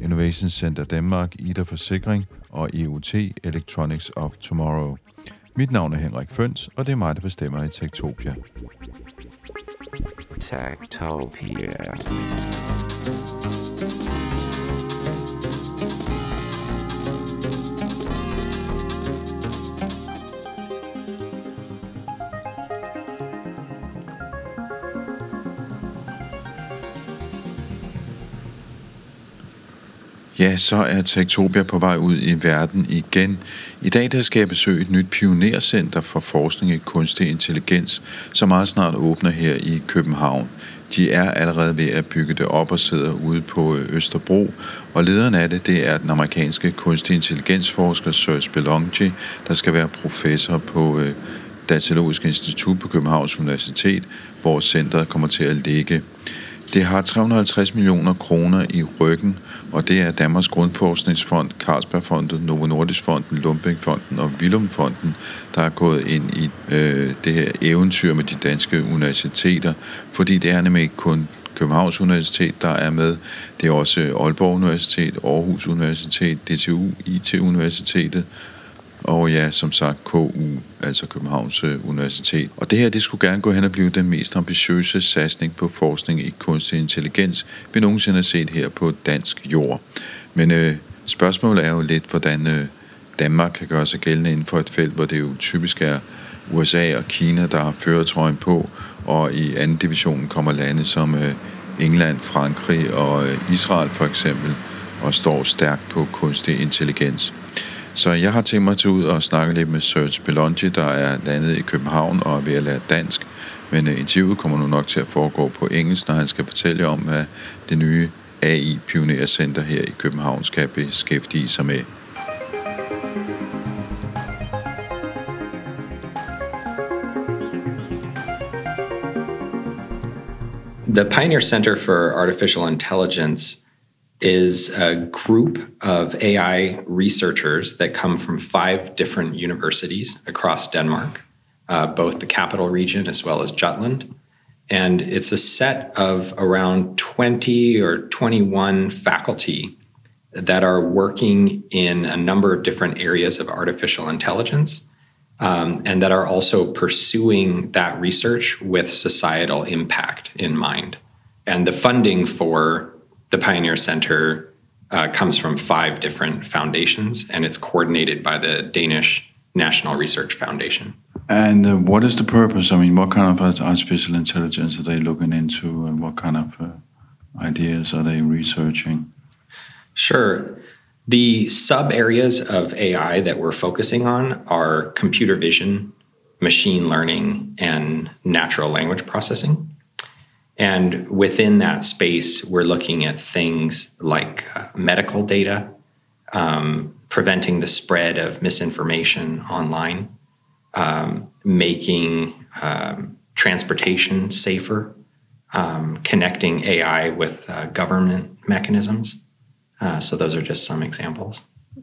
Innovation Center Danmark, Ida Forsikring og EOT Electronics of Tomorrow. Mit navn er Henrik Føns, og det er mig, der bestemmer i Techtopia. Techtopia. Ja, så er Techtopia på vej ud i verden igen. I dag der skal jeg besøge et nyt pionercenter for forskning i kunstig intelligens, som meget snart åbner her i København. De er allerede ved at bygge det op og sidder ude på Østerbro, og lederen af det er den amerikanske kunstig intelligensforsker Serge Belongie, der skal være professor på Datalogisk Institut på Københavns Universitet, hvor centret kommer til at ligge. Det har 350 millioner kroner i ryggen, og det er Danmarks Grundforskningsfond, Carlsbergfonden, Novo Nordiskfonden, LundbeckFonden og Vilum Fonden, der er gået ind i det her eventyr med de danske universiteter, fordi det er nemlig ikke kun Københavns Universitet, der er med. Det er også Aalborg Universitet, Aarhus Universitet, DTU, IT Universitetet, og ja, som sagt KU, altså Københavns Universitet. Og det her, det skulle gerne gå hen og blive den mest ambitiøse satsning på forskning i kunstig intelligens, vi nogensinde har set her på dansk jord. Men spørgsmålet er jo lidt, hvordan Danmark kan gøre sig gældende inden for et felt, hvor det jo typisk er USA og Kina, der har førertrøjen på, og i anden divisionen kommer lande som England, Frankrig og Israel for eksempel, og står stærkt på kunstig intelligens. Så jeg har tænkt mig til ud og snakke lidt med Serge Belongie, der er landet i København og er ved at lære dansk. Men interviewet kommer nu nok til at foregå på engelsk, når han skal fortælle om, hvad det nye AI-pionercenter her i København skal beskæftige sig med. The Pioneer Center for Artificial Intelligence is a group of AI researchers that come from 5 different universities across Denmark, both the capital region as well as Jutland. And it's a set of around 20 or 21 faculty that are working in a number of different areas of artificial intelligence, and that are also pursuing that research with societal impact in mind. And the funding for the Pioneer Center comes from 5 different foundations, and it's coordinated by the Danish National Research Foundation. And what is the purpose? I mean, what kind of artificial intelligence are they looking into, and what kind of ideas are they researching? Sure. The sub-areas of AI that we're focusing on are computer vision, machine learning, and natural language processing. And within that space, we're looking at things like medical data, preventing the spread of misinformation online, making transportation safer, connecting AI with government mechanisms. So those are just some examples.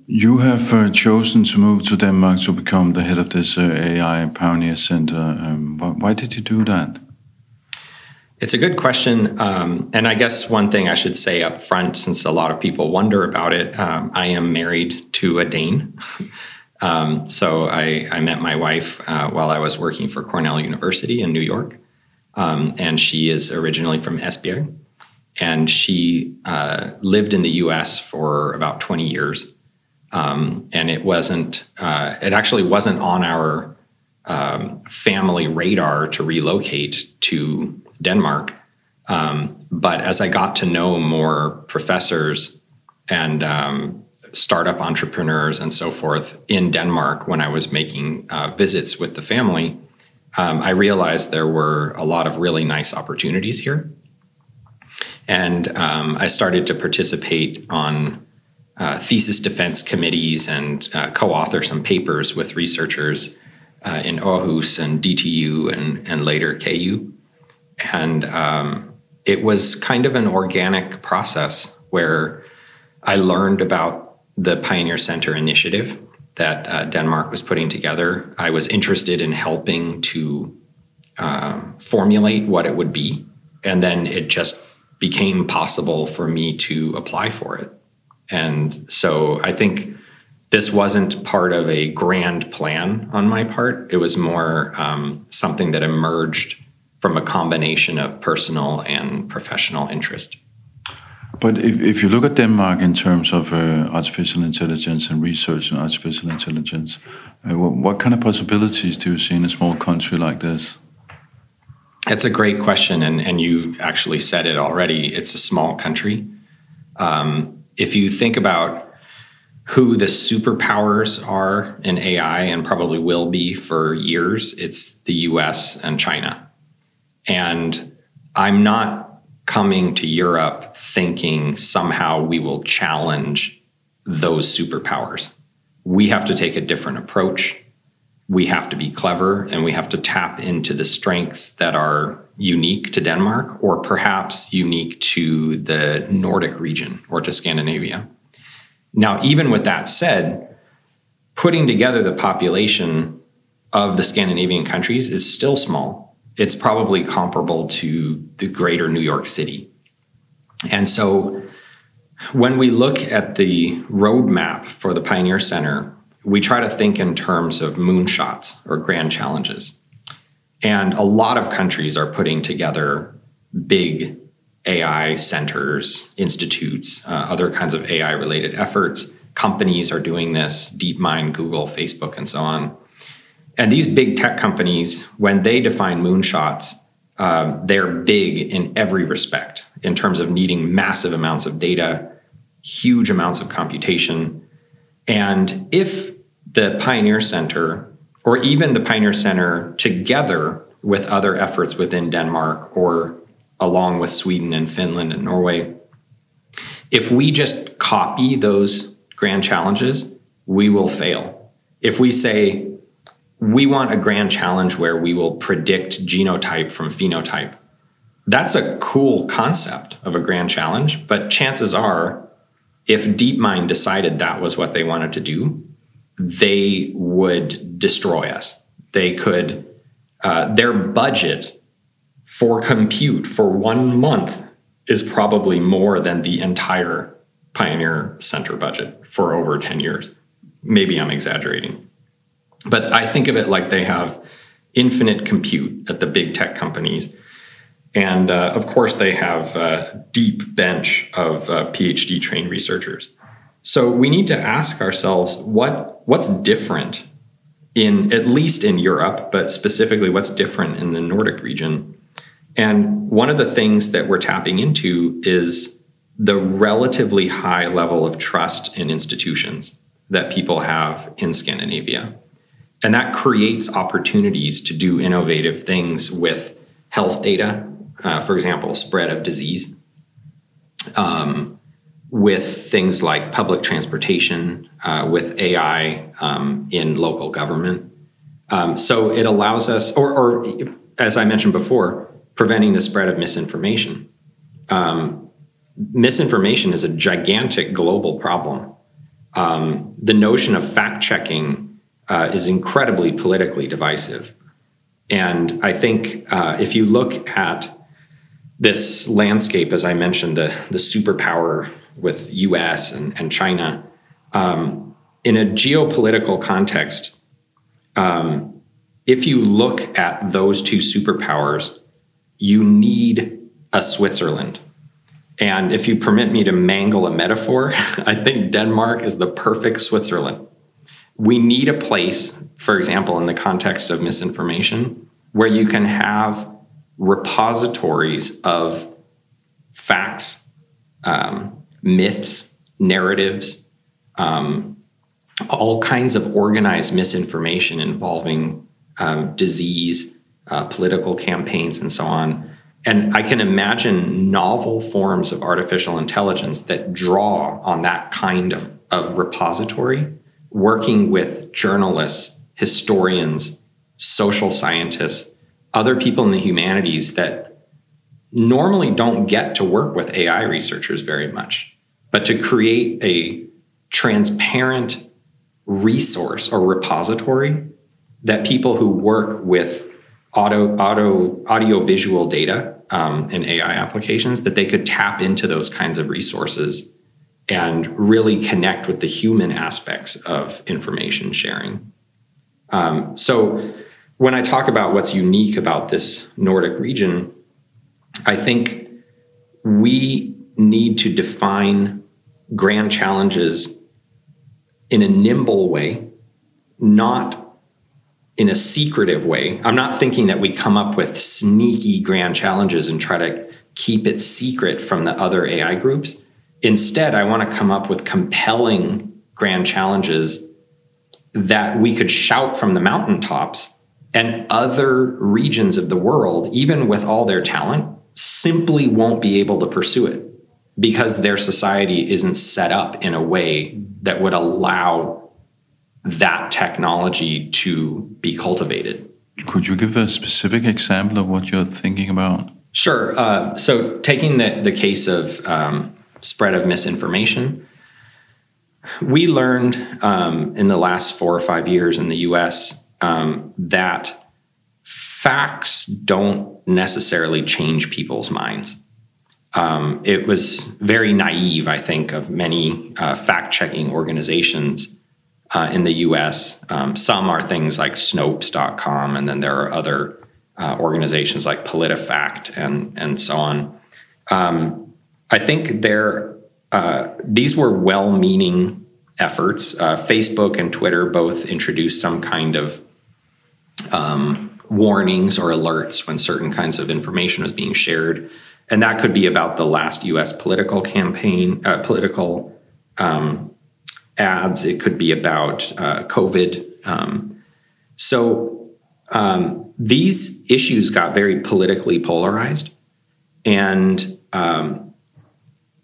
You have chosen to move to Denmark to become the head of this AI Pioneer Center. Why did you do that? It's a good question, and I guess one thing I should say up front, since a lot of people wonder about it, I am married to a Dane, so I met my wife while I was working for Cornell University in New York, and she is originally from Esbjerg, and she lived in the U.S. for about 20 years, and it actually wasn't on our family radar to relocate to Denmark. But as I got to know more professors and startup entrepreneurs and so forth in Denmark when I was making visits with the family, I realized there were a lot of really nice opportunities here. And I started to participate on thesis defense committees and co-author some papers with researchers in Aarhus and DTU and later KU. And it was kind of an organic process where I learned about the Pioneer Center initiative that Denmark was putting together. I was interested in helping to formulate what it would be. And then it just became possible for me to apply for it. And so I think this wasn't part of a grand plan on my part. It was more something that emerged from a combination of personal and professional interest. But if you look at Denmark in terms of artificial intelligence and research in artificial intelligence, what kind of possibilities do you see in a small country like this? That's a great question, and you actually said it already. It's a small country. If you think about who the superpowers are in AI and probably will be for years, it's the US and China. And I'm not coming to Europe thinking somehow we will challenge those superpowers. We have to take a different approach. We have to be clever and we have to tap into the strengths that are unique to Denmark or perhaps unique to the Nordic region or to Scandinavia. Now, even with that said, putting together the population of the Scandinavian countries is still small. It's probably comparable to the greater New York City. And so when we look at the roadmap for the Pioneer Center, we try to think in terms of moonshots or grand challenges. And a lot of countries are putting together big AI centers, institutes, other kinds of AI-related efforts. Companies are doing this, DeepMind, Google, Facebook, and so on. And these big tech companies, when they define moonshots, they're big in every respect in terms of needing massive amounts of data, huge amounts of computation. And if the Pioneer Center, or even the Pioneer Center together with other efforts within Denmark or along with Sweden and Finland and Norway, if we just copy those grand challenges, we will fail. If we say, we want a grand challenge where we will predict genotype from phenotype, that's a cool concept of a grand challenge, but chances are, if DeepMind decided that was what they wanted to do, they would destroy us. They could, their budget for compute for 1 month is probably more than the entire Pioneer Center budget for over 10 years. Maybe I'm exaggerating. But I think of it like they have infinite compute at the big tech companies. And of course, they have a deep bench of PhD-trained researchers. So we need to ask ourselves, what's different in, at least in Europe, but specifically what's different in the Nordic region? And one of the things that we're tapping into is the relatively high level of trust in institutions that people have in Scandinavia. And that creates opportunities to do innovative things with health data, for example, spread of disease, with things like public transportation, with AI in local government. So it allows us, or as I mentioned before, preventing the spread of misinformation. Misinformation is a gigantic global problem. The notion of fact-checking is incredibly politically divisive. And I think if you look at this landscape, as I mentioned, the superpower with US and China, in a geopolitical context, if you look at those two superpowers, you need a Switzerland. And if you permit me to mangle a metaphor, I think Denmark is the perfect Switzerland. We need a place, for example, in the context of misinformation, where you can have repositories of facts, myths, narratives, all kinds of organized misinformation involving disease, political campaigns, and so on. And I can imagine novel forms of artificial intelligence that draw on that kind of repository, working with journalists, historians, social scientists, other people in the humanities that normally don't get to work with AI researchers very much, but to create a transparent resource or repository that people who work with audiovisual data and AI applications, that they could tap into those kinds of resources and really connect with the human aspects of information sharing. So when I talk about what's unique about this Nordic region, I think we need to define grand challenges in a nimble way, not in a secretive way. I'm not thinking that we come up with sneaky grand challenges and try to keep it secret from the other AI groups. Instead, I want to come up with compelling grand challenges that we could shout from the mountaintops, and other regions of the world, even with all their talent, simply won't be able to pursue it because their society isn't set up in a way that would allow that technology to be cultivated. Could you give a specific example of what you're thinking about? Sure. So taking the case of spread of misinformation, we learned in the last 4 or 5 years in the US that facts don't necessarily change people's minds. It was very naive, I think, of many fact-checking organizations in the US. Some are things like Snopes.com, and then there are other organizations like PolitiFact and so on. I think these were well-meaning efforts. Facebook and Twitter both introduced some kind of warnings or alerts when certain kinds of information was being shared. And that could be about the last US political campaign, ads. It could be about COVID. So these issues got very politically polarized. And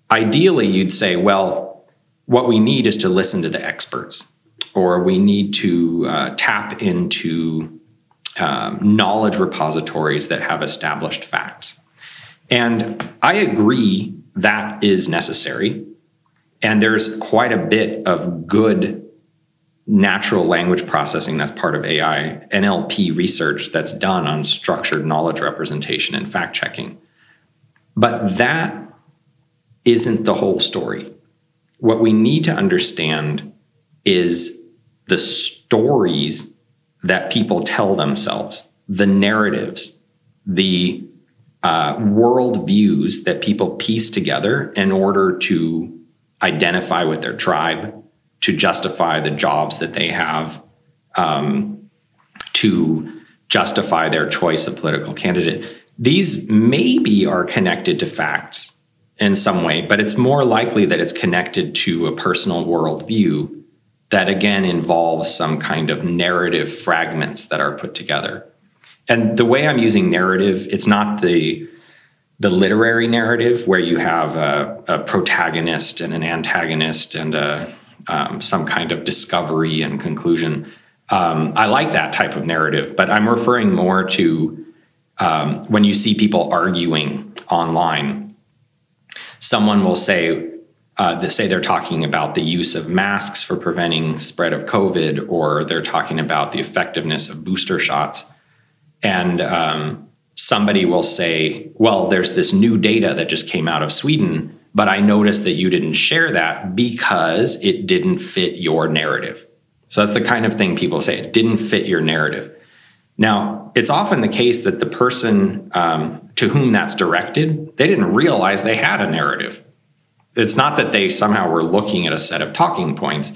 ideally, you'd say, well, what we need is to listen to the experts, or we need to tap into knowledge repositories that have established facts. And I agree that is necessary. And there's quite a bit of good natural language processing that's part of AI, NLP research that's done on structured knowledge representation and fact-checking. But that isn't the whole story. What we need to understand is the stories that people tell themselves, the narratives, the worldviews that people piece together in order to identify with their tribe, to justify the jobs that they have, to justify their choice of political candidate. These maybe are connected to facts in some way, but it's more likely that it's connected to a personal worldview that, again, involves some kind of narrative fragments that are put together. And the way I'm using narrative, it's not the literary narrative where you have a protagonist and an antagonist and some kind of discovery and conclusion. I like that type of narrative, but I'm referring more to when you see people arguing online. Someone will say, they say they're talking about the use of masks for preventing spread of COVID, or they're talking about the effectiveness of booster shots. And somebody will say, well, there's this new data that just came out of Sweden, but I noticed that you didn't share that because it didn't fit your narrative. So that's the kind of thing people say, it didn't fit your narrative. Now, it's often the case that the person to whom that's directed, they didn't realize they had a narrative. It's not that they somehow were looking at a set of talking points,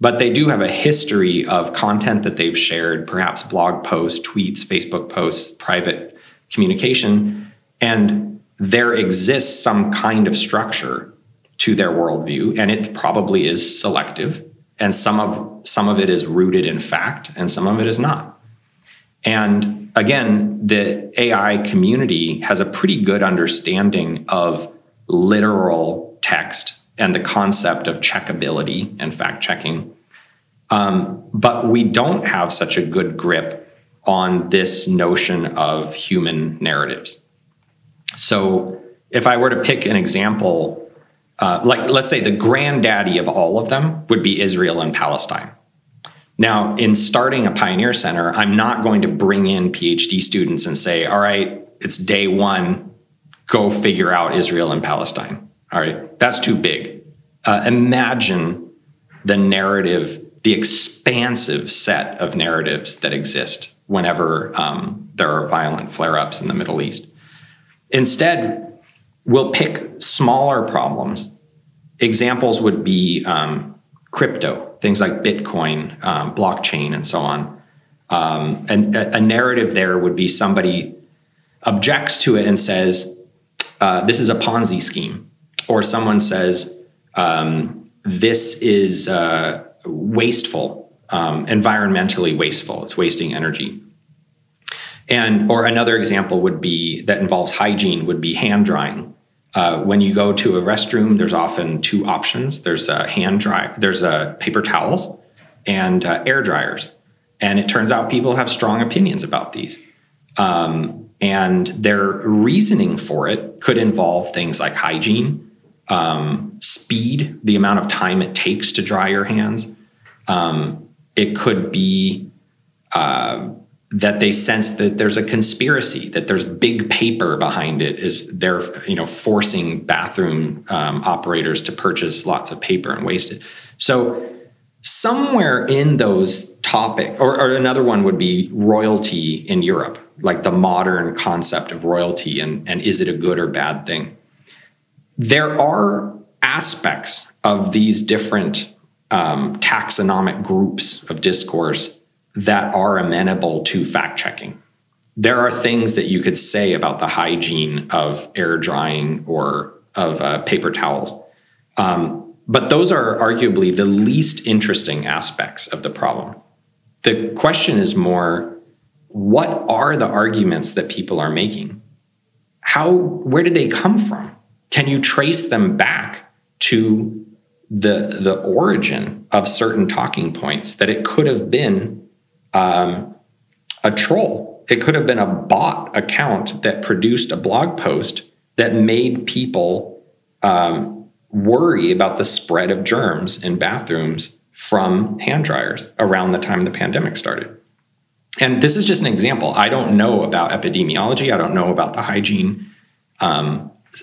but they do have a history of content that they've shared, perhaps blog posts, tweets, Facebook posts, private communication, and there exists some kind of structure to their worldview, and it probably is selective, and some of it is rooted in fact, and some of it is not. And again, the AI community has a pretty good understanding of literal text and the concept of checkability and fact-checking. But we don't have such a good grip on this notion of human narratives. So if I were to pick an example, like let's say the granddaddy of all of them would be Israel and Palestine. Now, in starting a Pioneer Center, I'm not going to bring in PhD students and say, all right, it's day one, go figure out Israel and Palestine. All right, that's too big. Imagine the narrative, the expansive set of narratives that exist whenever there are violent flare-ups in the Middle East. Instead, we'll pick smaller problems. Examples would be crypto, things like Bitcoin, blockchain, and so on. And a narrative there would be somebody objects to it and says, this is a Ponzi scheme. Or someone says, this is wasteful, environmentally wasteful. It's wasting energy. And or another example would be that involves hygiene would be hand drying. When you go to a restroom, there's often two options. There's a hand dry, there's a paper towels and air dryers. And it turns out people have strong opinions about these. And their reasoning for it could involve things like hygiene, speed, the amount of time it takes to dry your hands. It could be that they sense that there's a conspiracy, that there's big paper behind it, is they're forcing bathroom operators to purchase lots of paper and waste it. So somewhere in those topics, or another one would be royalty in Europe, like the modern concept of royalty and is it a good or bad thing? There are aspects of these different taxonomic groups of discourse that are amenable to fact-checking. There are things that you could say about the hygiene of air drying or of paper towels. But those are arguably the least interesting aspects of the problem. The question is more, what are the arguments that people are making? Where did they come from? Can you trace them back to the origin of certain talking points that it could have been a troll. It could have been a bot account that produced a blog post that made people worry about the spread of germs in bathrooms from hand dryers around the time the pandemic started. And this is just an example. I don't know about epidemiology. I don't know about the hygiene pros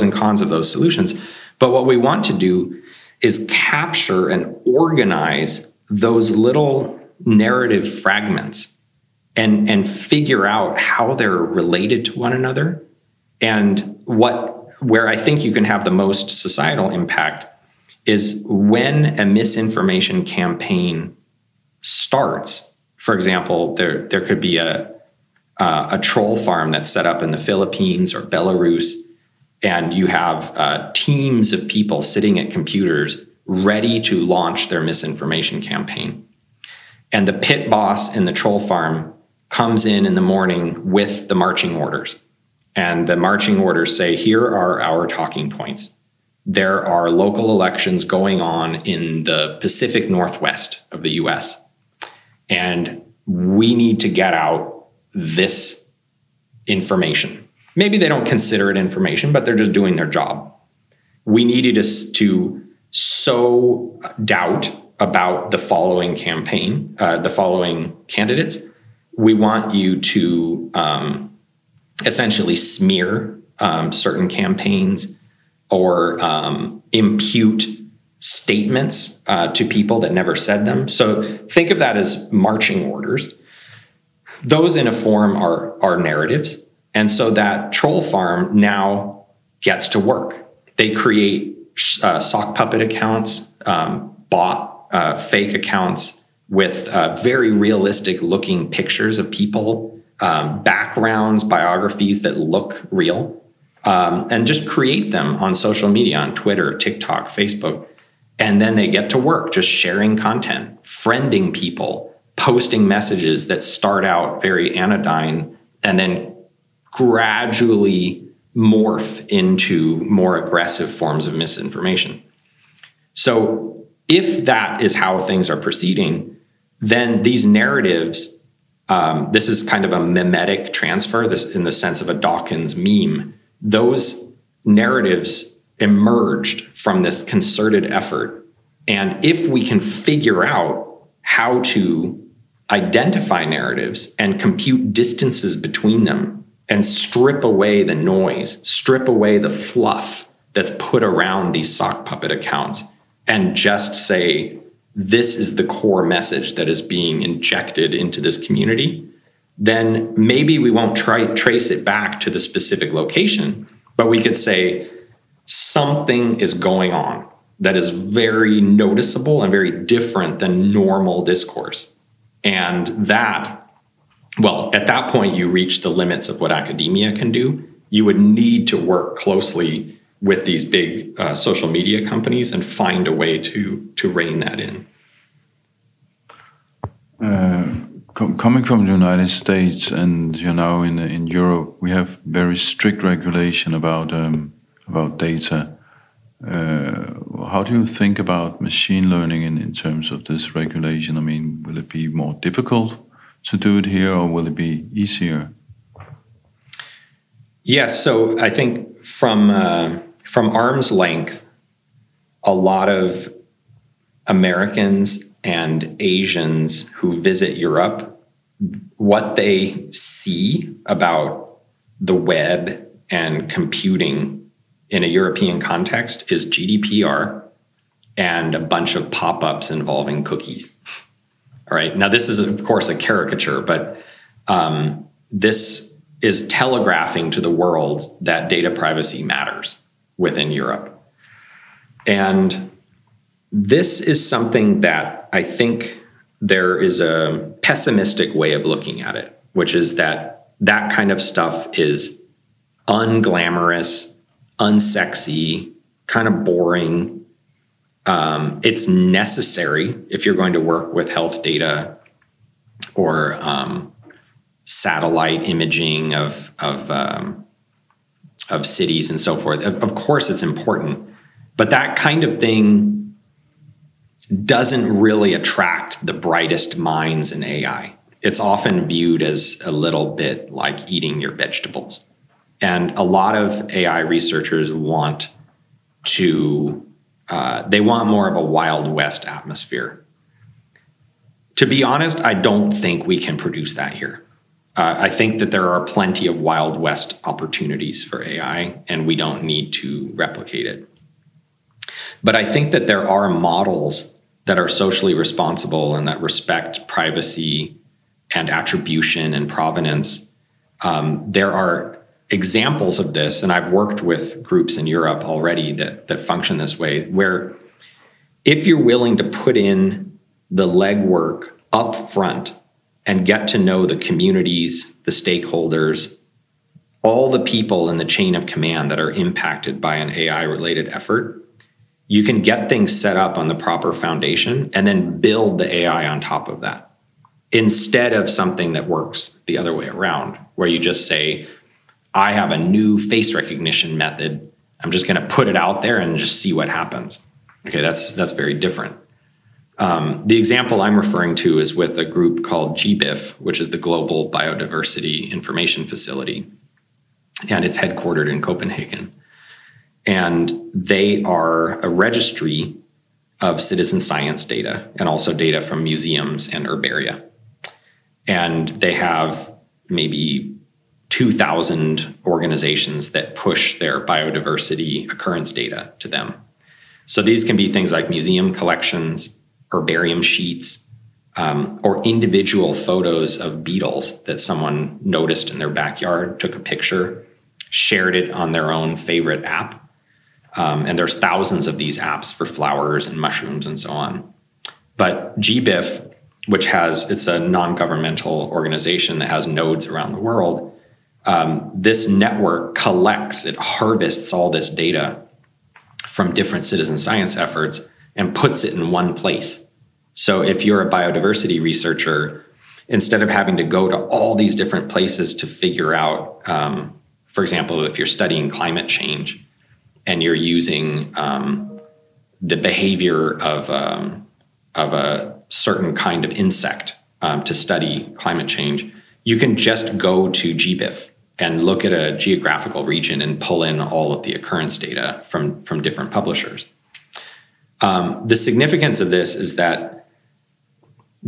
and cons of those solutions. But what we want to do is capture and organize those little narrative fragments and figure out how they're related to one another, and where I think you can have the most societal impact is when a misinformation campaign starts. For example, there could be a troll farm that's set up in the Philippines or Belarus, and you have teams of people sitting at computers ready to launch their misinformation campaign. And the pit boss in the troll farm comes in the morning with the marching orders. And the marching orders say, here are our talking points. There are local elections going on in the Pacific Northwest of the US. And we need to get out this information. Maybe they don't consider it information, but they're just doing their job. We needed to sow doubt about the following campaign, the following candidates. We want you to essentially smear certain campaigns or impute statements to people that never said them. So think of that as marching orders. Those in a form are narratives. And so that troll farm now gets to work. They create sock puppet accounts, bot fake accounts with very realistic looking pictures of people, backgrounds, biographies that look real, and just create them on social media, on Twitter, TikTok, Facebook. And then they get to work just sharing content, friending people, posting messages that start out very anodyne and then gradually morph into more aggressive forms of misinformation. So if that is how things are proceeding, then these narratives, this is kind of a mimetic transfer, this in the sense of a Dawkins meme, those narratives emerged from this concerted effort. And if we can figure out how to identify narratives and compute distances between them and strip away the noise, strip away the fluff that's put around these sock puppet accounts, and just say, this is the core message that is being injected into this community, then maybe we won't trace it back to the specific location, but we could say something is going on that is very noticeable and very different than normal discourse. And that, well, at that point, you reach the limits of what academia can do. You would need to work closely with these big social media companies and find a way to rein that in. Coming from the United States and, you know, in Europe, we have very strict regulation about data. How do you think about machine learning in terms of this regulation? I mean, will it be more difficult to do it here or will it be easier? Yes, so I think from arm's length, a lot of Americans and Asians who visit Europe, what they see about the web and computing in a European context is GDPR and a bunch of pop-ups involving cookies. All right. Now, this is, of course, a caricature, but this is telegraphing to the world that data privacy matters within Europe. And this is something that I think there is a pessimistic way of looking at it, which is that kind of stuff is unglamorous, unsexy, kind of boring. It's necessary if you're going to work with health data or satellite imaging of cities and so forth. Of course, it's important, but that kind of thing doesn't really attract the brightest minds in AI. It's often viewed as a little bit like eating your vegetables. And a lot of AI researchers want more of a Wild West atmosphere. To be honest, I don't think we can produce that here. I think that there are plenty of Wild West opportunities for AI, and we don't need to replicate it. But I think that there are models that are socially responsible and that respect privacy and attribution and provenance. There are examples of this, and I've worked with groups in Europe already that function this way, where if you're willing to put in the legwork up front and get to know the communities, the stakeholders, all the people in the chain of command that are impacted by an AI-related effort, you can get things set up on the proper foundation and then build the AI on top of that, instead of something that works the other way around, where you just say, I have a new face recognition method. I'm just going to put it out there and just see what happens. Okay, that's very different. The example I'm referring to is with a group called GBIF, which is the Global Biodiversity Information Facility, and it's headquartered in Copenhagen. And they are a registry of citizen science data and also data from museums and herbaria. And they have maybe 2,000 organizations that push their biodiversity occurrence data to them. So these can be things like museum collections, herbarium sheets, or individual photos of beetles that someone noticed in their backyard, took a picture, shared it on their own favorite app. And there's thousands of these apps for flowers and mushrooms and so on. But GBIF, it's a non-governmental organization that has nodes around the world. This network harvests all this data from different citizen science efforts and puts it in one place. So if you're a biodiversity researcher, instead of having to go to all these different places to figure out, for example, if you're studying climate change and you're using the behavior of a certain kind of insect to study climate change, you can just go to GBIF and look at a geographical region and pull in all of the occurrence data from different publishers. The significance of this is that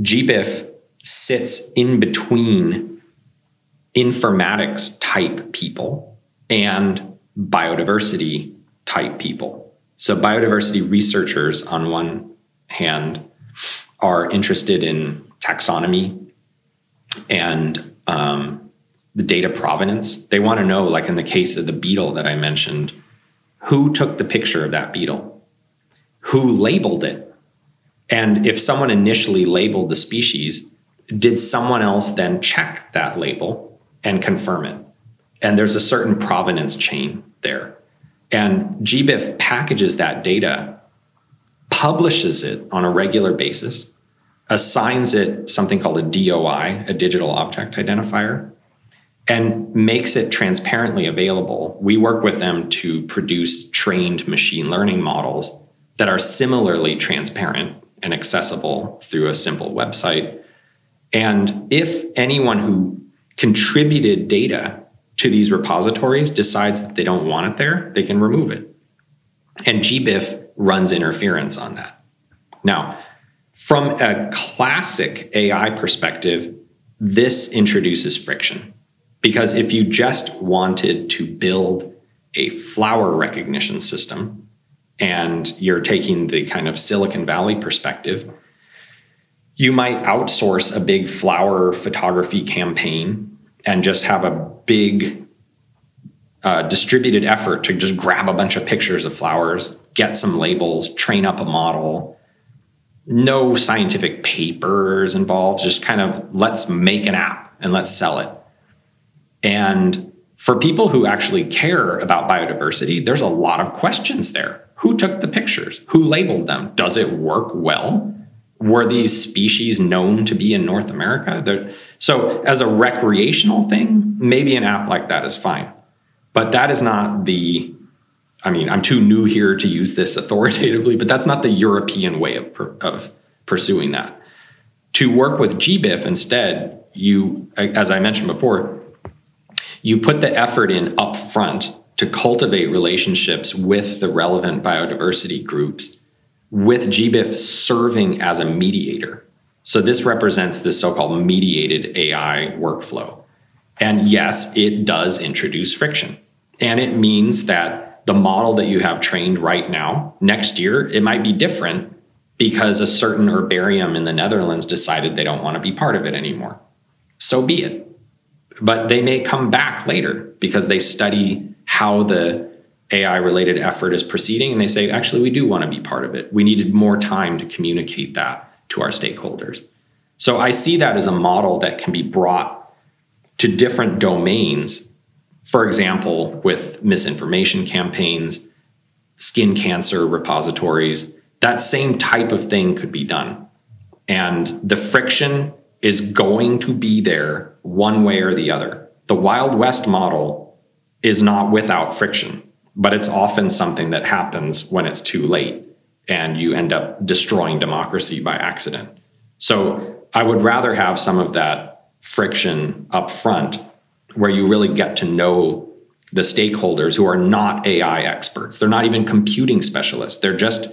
GBIF sits in between informatics type people and biodiversity type people. So biodiversity researchers on one hand are interested in taxonomy and the data provenance. They want to know, like in the case of the beetle that I mentioned, who took the picture of that beetle? Who labeled it? And if someone initially labeled the species, did someone else then check that label and confirm it? And there's a certain provenance chain there. And GBIF packages that data, publishes it on a regular basis, assigns it something called a DOI, a digital object identifier, and makes it transparently available. We work with them to produce trained machine learning models that are similarly transparent and accessible through a simple website. And if anyone who contributed data to these repositories decides that they don't want it there, they can remove it. And GBIF runs interference on that. Now, from a classic AI perspective, this introduces friction. Because if you just wanted to build a flower recognition system, and you're taking the kind of Silicon Valley perspective, you might outsource a big flower photography campaign and just have a big distributed effort to just grab a bunch of pictures of flowers, get some labels, train up a model. No scientific papers involved, just kind of let's make an app and let's sell it. And for people who actually care about biodiversity, there's a lot of questions there. Who took the pictures? Who labeled them? Does it work well? Were these species known to be in North America? So as a recreational thing, maybe an app like that is fine. But that is not the, I mean, I'm too new here to use this authoritatively, but that's not the European way of pursuing that. To work with GBIF instead, you, as I mentioned before, you put the effort in upfront to cultivate relationships with the relevant biodiversity groups, with GBIF serving as a mediator. So this represents this so-called mediated AI workflow. And yes, it does introduce friction. And it means that the model that you have trained right now, next year, it might be different because a certain herbarium in the Netherlands decided they don't want to be part of it anymore. So be it. But they may come back later because they study how the AI-related effort is proceeding, and they say, actually, we do want to be part of it. We needed more time to communicate that to our stakeholders. So I see that as a model that can be brought to different domains, for example, with misinformation campaigns, skin cancer repositories. That same type of thing could be done. And the friction is going to be there one way or the other. The Wild West model is not without friction, but it's often something that happens when it's too late and you end up destroying democracy by accident. So I would rather have some of that friction up front where you really get to know the stakeholders who are not AI experts. They're not even computing specialists. They're just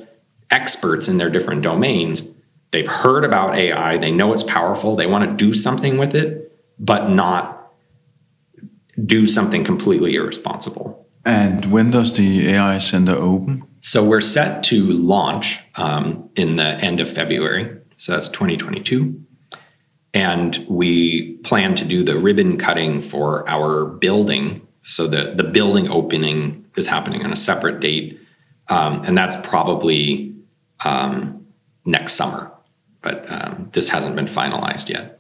experts in their different domains. They've heard about AI. They know it's powerful. They want to do something with it, but not do something completely irresponsible. And when does the AI Center open? So we're set to launch in the end of February. So that's 2022. And we plan to do the ribbon cutting for our building. So the building opening is happening on a separate date. And that's probably next summer. But this hasn't been finalized yet.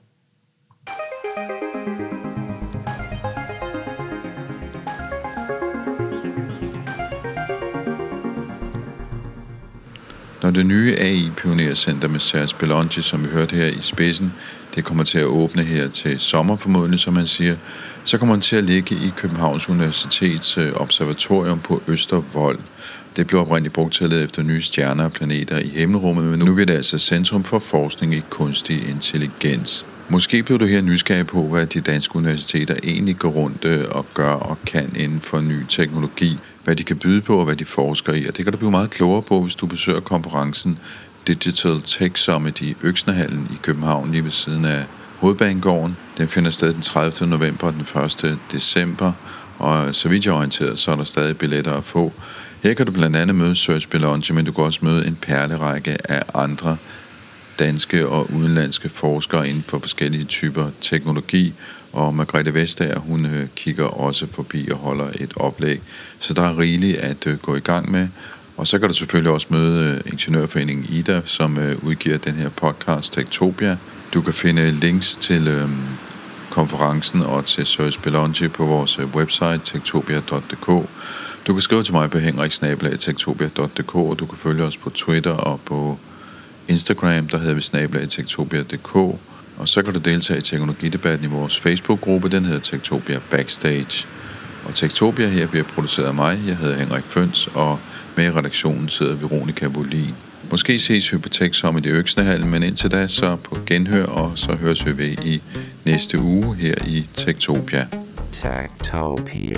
Når det nye AI-pionercenter med Serge Belongie, som vi hørte her i spidsen, det kommer til at åbne her til sommer formodentlig, som man siger, så kommer det til at ligge i Københavns Universitets observatorium på Østervold. Det blev oprindeligt brugt til at lede efter nye stjerner og planeter i himmelrummet, men nu bliver det altså centrum for forskning i kunstig intelligens. Måske bliver du her nysgerrig på, hvad de danske universiteter egentlig går rundt og gør og kan inden for ny teknologi, hvad de kan byde på og hvad de forsker i. Og det kan du blive meget klogere på, hvis du besøger konferencen Digital Tech Summit i Øksnehallen i København lige ved siden af Hovedbanegården. Den finder sted den 30. november og den 1. december, og så vidt jeg er orienteret, så er der stadig billetter at få. Her kan du blandt andet møde Serge Belongie, men du kan også møde en perlerække af andre danske og udenlandske forskere inden for forskellige typer teknologi, og Margrethe Vestager, hun kigger også forbi og holder et oplæg. Så der er rigeligt at gå i gang med. Og så kan du selvfølgelig også møde Ingeniørforeningen IDA, som udgiver den her podcast Techtopia. Du kan finde links til konferencen og til Serge Belongie på vores website techtopia.dk. Du kan skrive til mig på henrik@techtopia.dk, og du kan følge os på Twitter og på Instagram, der hedder vi @techtopia.dk, og så kan du deltage i teknologidebatten i vores Facebook-gruppe, den hedder Techtopia Backstage. Og Techtopia her bliver produceret af mig, jeg hedder Henrik Føns, og med i redaktionen sidder Veronica Wollin. Måske ses vi på Tech Summit i Øksnehallen, men indtil da så på genhør, og så høres vi ved i næste uge her i Techtopia. Techtopia.